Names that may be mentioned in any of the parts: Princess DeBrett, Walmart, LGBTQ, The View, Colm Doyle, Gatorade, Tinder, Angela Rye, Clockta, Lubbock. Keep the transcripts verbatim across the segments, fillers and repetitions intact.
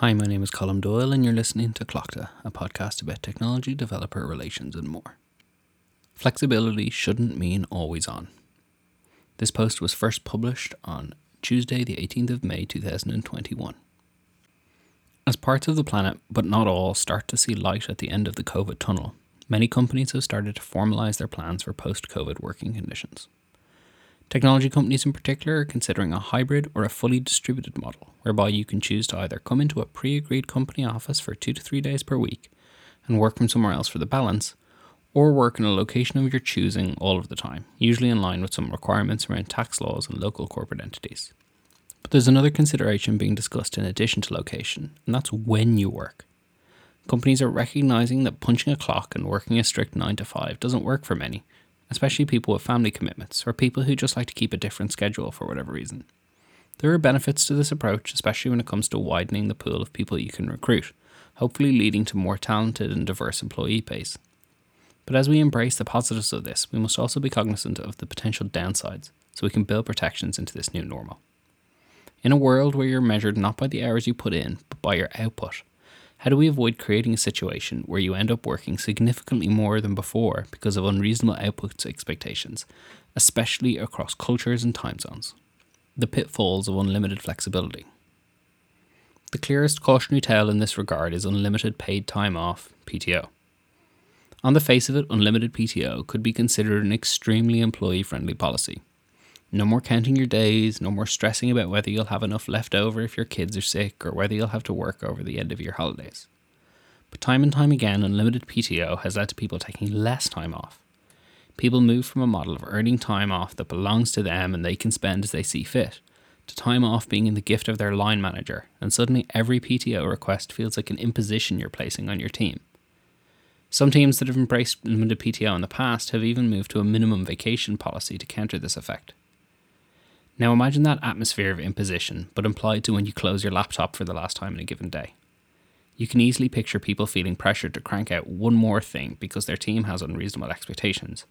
Hi, my name is Colm Doyle and you're listening to Clockta, a podcast about technology, developer relations and more. Flexibility shouldn't mean always on. This post was first published on Tuesday the eighteenth of May two thousand twenty-one. As parts of the planet, but not all, start to see light at the end of the COVID tunnel, many companies have started to formalise their plans for post-COVID working conditions. Technology companies in particular are considering a hybrid or a fully distributed model, whereby you can choose to either come into a pre-agreed company office for two to three days per week and work from somewhere else for the balance, or work in a location of your choosing all of the time, usually in line with some requirements around tax laws and local corporate entities. But there's another consideration being discussed in addition to location, and that's when you work. Companies are recognising that punching a clock and working a strict nine to five doesn't work for many, especially people with family commitments or people who just like to keep a different schedule for whatever reason. There are benefits to this approach, especially when it comes to widening the pool of people you can recruit, hopefully leading to more talented and diverse employee base. But as we embrace the positives of this, we must also be cognizant of the potential downsides so we can build protections into this new normal. In a world where you're measured not by the hours you put in, but by your output, how do we avoid creating a situation where you end up working significantly more than before because of unreasonable output expectations, especially across cultures and time zones? The pitfalls of unlimited flexibility. The clearest cautionary tale in this regard is unlimited paid time off, P T O. On the face of it, unlimited P T O could be considered an extremely employee-friendly policy. No more counting your days, no more stressing about whether you'll have enough left over if your kids are sick or whether you'll have to work over the end of your holidays. But time and time again, unlimited P T O has led to people taking less time off. People move from a model of earning time off that belongs to them and they can spend as they see fit, to time off being in the gift of their line manager, and suddenly every P T O request feels like an imposition you're placing on your team. Some teams that have embraced limited P T O in the past have even moved to a minimum vacation policy to counter this effect. Now imagine that atmosphere of imposition, but applied to when you close your laptop for the last time in a given day. You can easily picture people feeling pressured to crank out one more thing because their team has unreasonable expectations,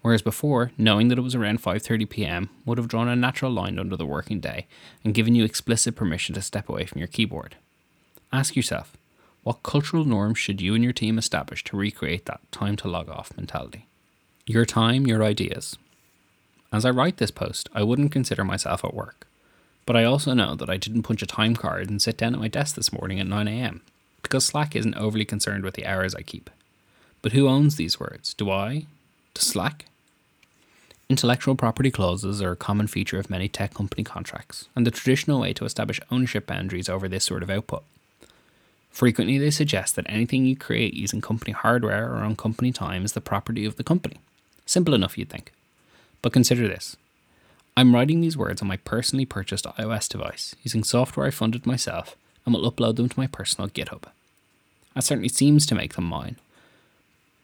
whereas before, knowing that it was around five thirty p m would have drawn a natural line under the working day and given you explicit permission to step away from your keyboard. Ask yourself, what cultural norms should you and your team establish to recreate that time to log off mentality? Your time, your ideas. As I write this post, I wouldn't consider myself at work, but I also know that I didn't punch a time card and sit down at my desk this morning at nine a m, because Slack isn't overly concerned with the hours I keep. But who owns these words? Do I? Does Slack? Intellectual property clauses are a common feature of many tech company contracts, and the traditional way to establish ownership boundaries over this sort of output. Frequently, they suggest that anything you create using company hardware or on company time is the property of the company. Simple enough, you'd think. But consider this. I'm writing these words on my personally purchased iOS device using software I funded myself and will upload them to my personal GitHub. That certainly seems to make them mine.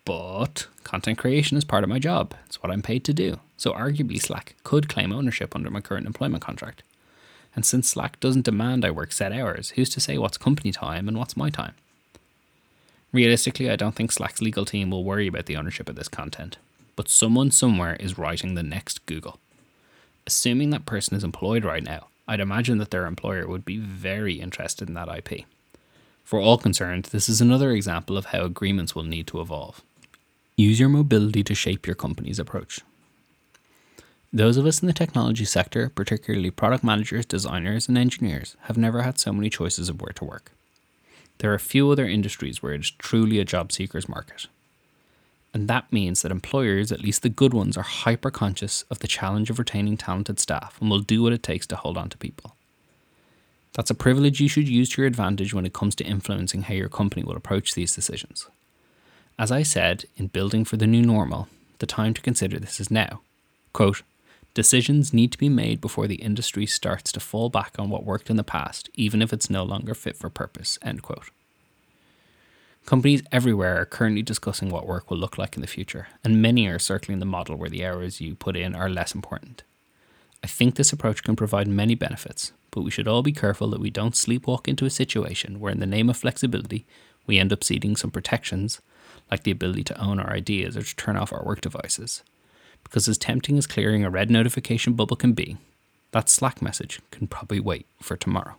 But content creation is part of my job. It's what I'm paid to do. So arguably Slack could claim ownership under my current employment contract. And since Slack doesn't demand I work set hours, who's to say what's company time and what's my time? Realistically, I don't think Slack's legal team will worry about the ownership of this content. But someone somewhere is writing the next Google. Assuming that person is employed right now, I'd imagine that their employer would be very interested in that I P. For all concerned, this is another example of how agreements will need to evolve. Use your mobility to shape your company's approach. Those of us in the technology sector, particularly product managers, designers, and engineers, have never had so many choices of where to work. There are few other industries where it's truly a job seeker's market. And that means that employers, at least the good ones, are hyper-conscious of the challenge of retaining talented staff and will do what it takes to hold on to people. That's a privilege you should use to your advantage when it comes to influencing how your company will approach these decisions. As I said, in building for the new normal, the time to consider this is now. Quote, "Decisions need to be made before the industry starts to fall back on what worked in the past, even if it's no longer fit for purpose," end quote. Companies everywhere are currently discussing what work will look like in the future, and many are circling the model where the hours you put in are less important. I think this approach can provide many benefits, but we should all be careful that we don't sleepwalk into a situation where in the name of flexibility, we end up ceding some protections, like the ability to own our ideas or to turn off our work devices. Because as tempting as clearing a red notification bubble can be, that Slack message can probably wait for tomorrow.